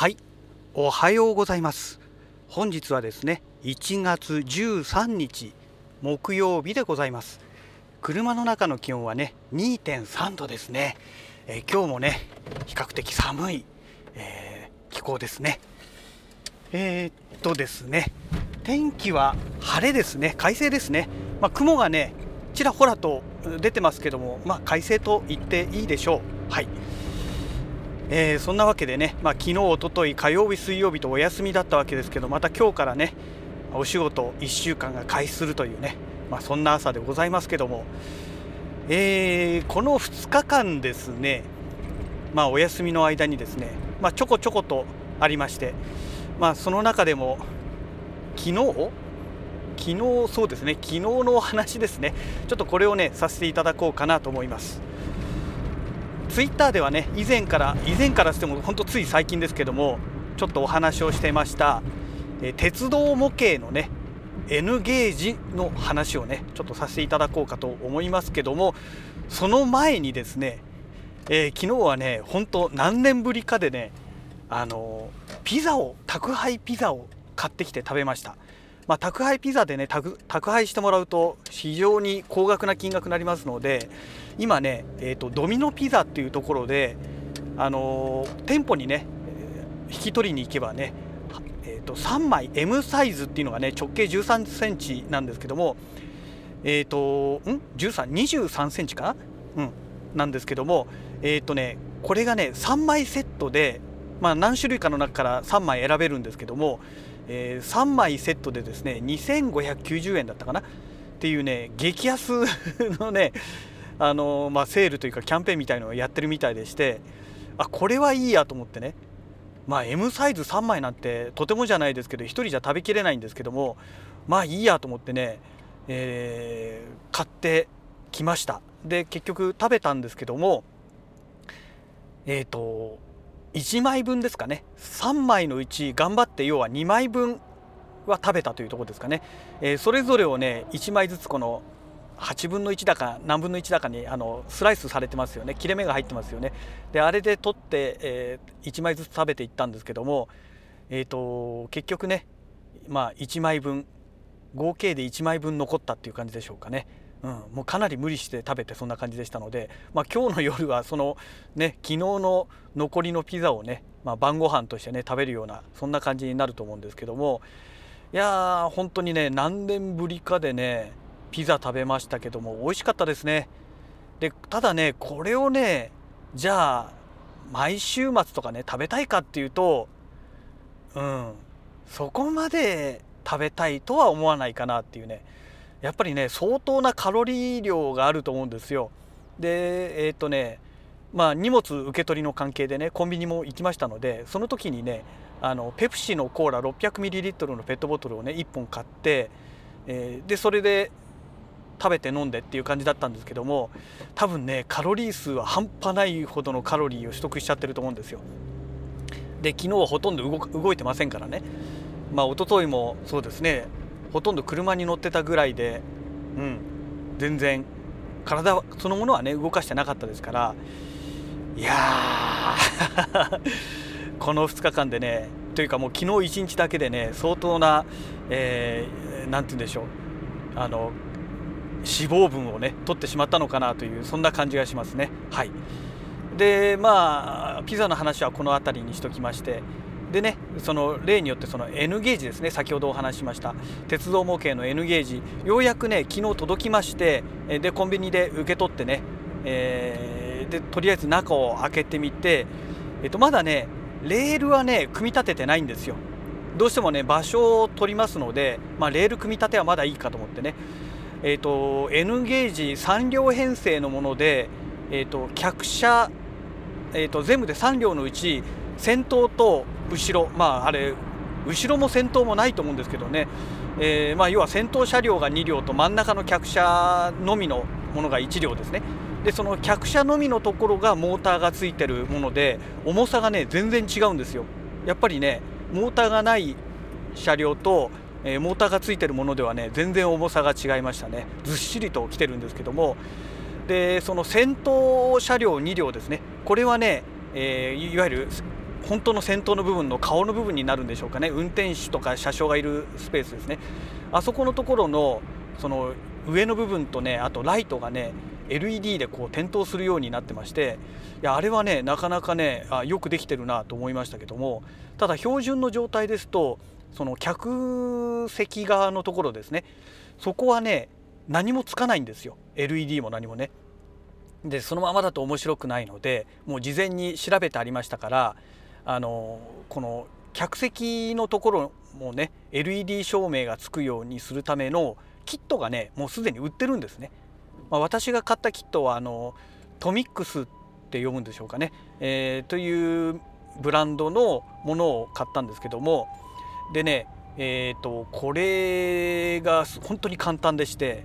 はい、おはようございます。本日はですね、1月13日木曜日でございます。車の中の気温はね 2.3 度ですね。今日もね比較的寒い、気候ですね。ですね、天気は晴れですね、快晴ですね。雲がねちらほらと出てますけども、快晴と言っていいでしょう。はい。そんなわけでね、昨日一昨日火曜日水曜日とお休みだったわけですけど、また今日からねお仕事1週間が開始するというね、そんな朝でございますけども、この2日間ですね、お休みの間にですね、ちょこちょことありまして、その中でも昨日そうですね、昨日のお話ですね、ちょっとこれをねさせていただこうかなと思います。ツイッターではね、以前からしても本当つい最近ですけども、ちょっとお話をしてました鉄道模型のね N ゲージの話をねちょっとさせていただこうかと思いますけども、その前にですね、昨日はね本当何年ぶりかでね、宅配ピザを買ってきて食べました。宅配ピザでね宅配してもらうと非常に高額な金額になりますので、今ね、ドミノピザっていうところで、店舗にね引き取りに行けばね、3枚 M サイズっていうのがね直径13センチなんですけども、23センチかな、なんですけども、これがね3枚セットで、何種類かの中から3枚選べるんですけども、3枚セットでですね2590円だったかなっていうね、激安のねセールというかキャンペーンみたいのをやってるみたいでして、これはいいやと思ってね、M サイズ3枚なんてとてもじゃないですけど1人じゃ食べきれないんですけども、いいやと思ってね、買ってきました。で結局食べたんですけども、1枚分ですかね、3枚のうち頑張って要は2枚分は食べたというところですかね。それぞれをね1枚ずつこの8分の1だか何分の1だかにスライスされてますよね、切れ目が入ってますよね。であれで取って、1枚ずつ食べていったんですけども、結局ね、1枚分合計で1枚分残ったっていう感じでしょうかね。もうかなり無理して食べてそんな感じでしたので、今日の夜はそのね昨日の残りのピザをね、晩ご飯としてね食べるようなそんな感じになると思うんですけども、いやー本当にね何年ぶりかでねピザ食べましたけども、美味しかったですね。でただねこれをねじゃあ毎週末とかね食べたいかっていうと、そこまで食べたいとは思わないかなっていうね、やっぱりね相当なカロリー量があると思うんですよ。で荷物受け取りの関係でねコンビニも行きましたので、その時にねペプシのコーラ 600ml のペットボトルをね1本買って、でそれで食べて飲んでっていう感じだったんですけども、多分ねカロリー数は半端ないほどのカロリーを取得しちゃってると思うんですよ。で昨日はほとんど動いてませんからね、一昨日もそうですね、ほとんど車に乗ってたぐらいで、全然体そのものはね動かしてなかったですから、いやこの2日間でねというかもう昨日1日だけでね相当な、なんて言うんでしょう、脂肪分をね取ってしまったのかなというそんな感じがしますね。はい。でピザの話はこの辺りにしときまして、でね、その例によってその N ゲージですね、先ほどお話しました鉄道模型の N ゲージ、ようやくね昨日届きまして、でコンビニで受け取ってね、でとりあえず中を開けてみて、まだねレールはね組み立ててないんですよ。どうしてもね場所を取りますので、レール組み立てはまだいいかと思ってね、N ゲージ3両編成のもので、客車、全部で3両のうち先頭と後ろ、あれ後ろも先頭もないと思うんですけどね、要は先頭車両が2両と真ん中の客車のみのものが1両ですね。でその客車のみのところがモーターがついてるもので、重さがね全然違うんですよ。やっぱりねモーターがない車両と、モーターがついてるものではね全然重さが違いましたね。ずっしりと来てるんですけども、でその先頭車両2両ですね、これはね、いわゆる本当の先頭の部分の顔の部分になるんでしょうかね、運転手とか車掌がいるスペースですね、あそこのところのその上の部分とね、あとライトがね LED でこう点灯するようになってまして、いやあれはねなかなかねよくできてるなと思いましたけども、ただ標準の状態ですとその客席側のところですね、そこはね何もつかないんですよ、 LED も何もね。でそのままだと面白くないので、もう事前に調べてありましたから、この客席のところもね LED 照明がつくようにするためのキットがねもうすでに売ってるんですね。まあ、私が買ったキットはトミックスって読むんでしょうかね、というブランドのものを買ったんですけども、でね、これが本当に簡単でして、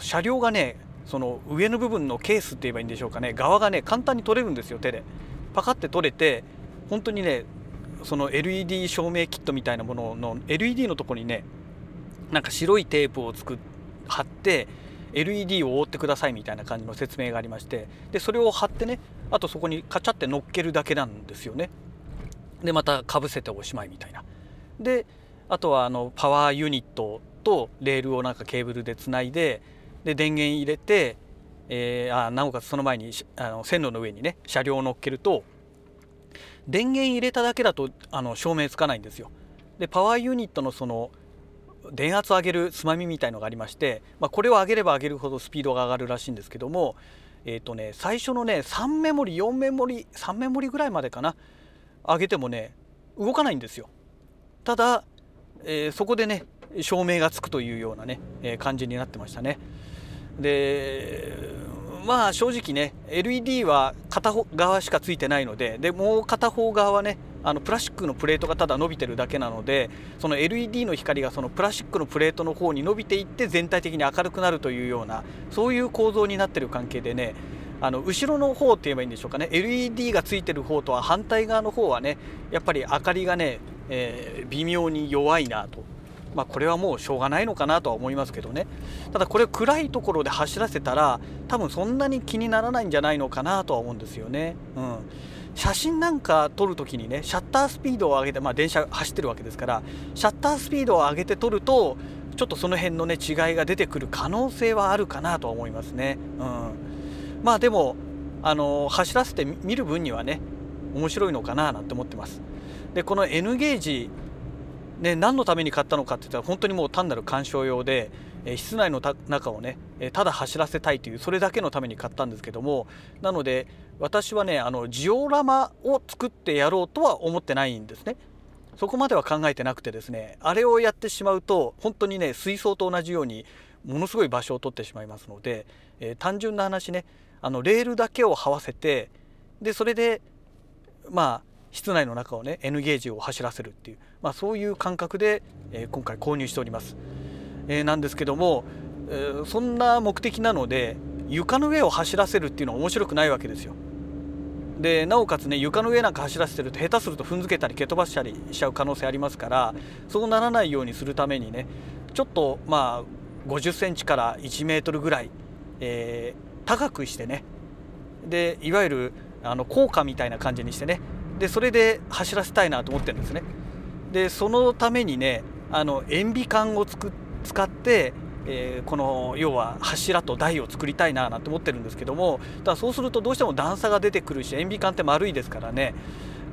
車両がねその上の部分のケースって言えばいいんでしょうかね、側がね簡単に取れるんですよ、手でパカって取れて、本当にねその LED 照明キットみたいなものの LED のとこにねなんか白いテープを貼って LED を覆ってくださいみたいな感じの説明がありまして、でそれを貼ってね、あとそこにカチャって乗っけるだけなんですよね。でまたかぶせておしまいみたいな。であとはパワーユニットとレールをなんかケーブルでつないで、で電源入れて、なおかつその前に線路の上にね車両を乗っけると、電源入れただけだと照明つかないんですよ。でパワーユニットのその電圧を上げるつまみみたいのがありまして、まあ、これを上げれば上げるほどスピードが上がるらしいんですけども、最初のね3メモリ4メモリ3メモリぐらいまでかな上げてもね動かないんですよ。ただ、そこでね照明がつくというようなね、感じになってましたね。でまあ正直ね LED は片方側しかついてないので、でもう片方側はねプラスチックのプレートがただ伸びてるだけなので、その LED の光がそのプラスチックのプレートの方に伸びていって全体的に明るくなるというような、そういう構造になってる関係でね、後ろの方って言えばいいんでしょうかね、 LED がついてる方とは反対側の方はねやっぱり明かりがね、微妙に弱いなと。まあ、これはもうしょうがないのかなとは思いますけどね。ただこれ暗いところで走らせたら多分そんなに気にならないんじゃないのかなとは思うんですよね。うん、写真なんか撮るときにねシャッタースピードを上げて、まあ電車走ってるわけですからシャッタースピードを上げて撮るとちょっとその辺のね違いが出てくる可能性はあるかなとは思いますね。うん、まあでも走らせて見る分にはね面白いのかななんて思ってます。でこの N ゲージね、何のために買ったのかって言ったら本当にもう単なる鑑賞用で、室内の中をねただ走らせたいというそれだけのために買ったんですけども、なので私はねジオラマを作ってやろうとは思ってないんですね。そこまでは考えてなくてですね、あれをやってしまうと本当にね水槽と同じようにものすごい場所を取ってしまいますので、単純な話ねレールだけを這わせて、でそれでまあ室内の中をね N ゲージを走らせるっていう、まあ、そういう感覚で、今回購入しております。なんですけども、そんな目的なので床の上を走らせるっていうのは面白くないわけですよ。でなおかつね床の上なんか走らせてると下手すると踏んづけたり蹴飛ばしたりしちゃう可能性ありますから、そうならないようにするためにねちょっとまあ50センチから1メートルぐらい、高くしてね、でいわゆる高架みたいな感じにしてね、でそれで走らせたいなと思ってるんですね。でそのためにね塩ビ管を使って、この要は柱と台を作りたいななんて思ってるんですけども、だそうするとどうしても段差が出てくるし、塩ビ管って丸いですからね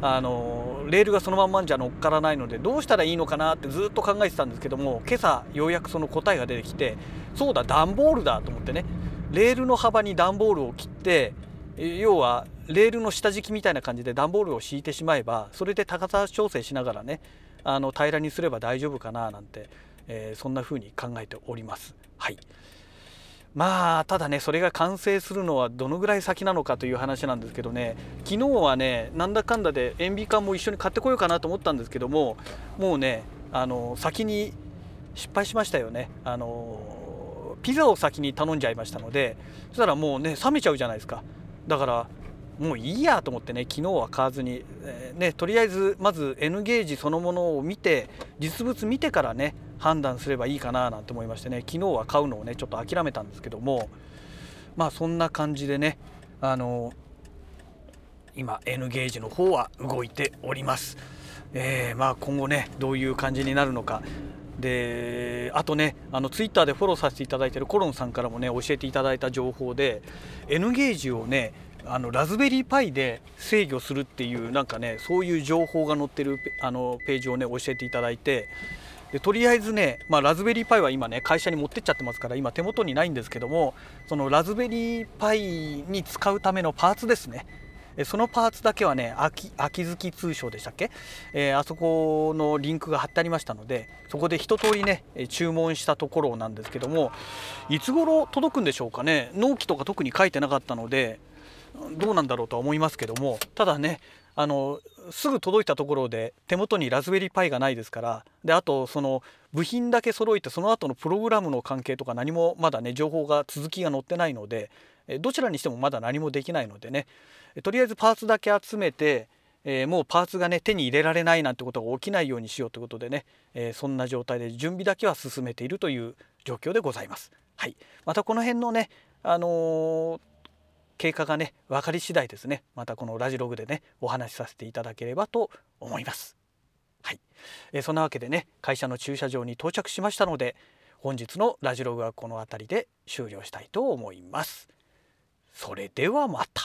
レールがそのまんまじゃ乗っからないのでどうしたらいいのかなってずっと考えてたんですけども、今朝ようやくその答えが出てきて、そうだ段ボールだと思ってね、レールの幅に段ボールを切って、要はレールの下敷きみたいな感じで段ボールを敷いてしまえば、それで高さ調整しながらね平らにすれば大丈夫かななんて、そんな風に考えております。はい、まあただねそれが完成するのはどのぐらい先なのかという話なんですけどね、昨日はねなんだかんだで塩ビ管も一緒に買ってこようかなと思ったんですけども、もうね先に失敗しましたよね。ピザを先に頼んじゃいましたので、そしたらもうね冷めちゃうじゃないですか。だからもういいやと思ってね昨日は買わずに、とりあえずまず N ゲージそのものを見て実物見てからね判断すればいいかななんて思いましてね、昨日は買うのをねちょっと諦めたんですけども、まあそんな感じでね今 N ゲージの方は動いております。まあ今後ねどういう感じになるのかで、あとねツイッターでフォローさせていただいているコロンさんからもね教えていただいた情報で N ゲージをねラズベリーパイで制御するっていうなんかねそういう情報が載ってるページをね教えていただいて、でとりあえずね、まあ、ラズベリーパイは今ね会社に持ってっちゃってますから今手元にないんですけども、そのラズベリーパイに使うためのパーツですね、そのパーツだけはね秋月通商でしたっけ、あそこのリンクが貼ってありましたのでそこで一通りね注文したところなんですけども、いつ頃届くんでしょうかね。納期とか特に書いてなかったのでどうなんだろうとは思いますけども、ただねすぐ届いたところで手元にラズベリーパイがないですから、であとその部品だけ揃えてその後のプログラムの関係とか何もまだね情報が続きが載ってないのでどちらにしてもまだ何もできないのでね、とりあえずパーツだけ集めて、もうパーツがね手に入れられないなんてことが起きないようにしようということでね、そんな状態で準備だけは進めているという状況でございます。はい、またこの辺のね経過がね分かり次第ですね、またこのラジログでねお話しさせていただければと思います。はい、そんなわけでね会社の駐車場に到着しましたので本日のラジログはこの辺りで終了したいと思います。それではまた。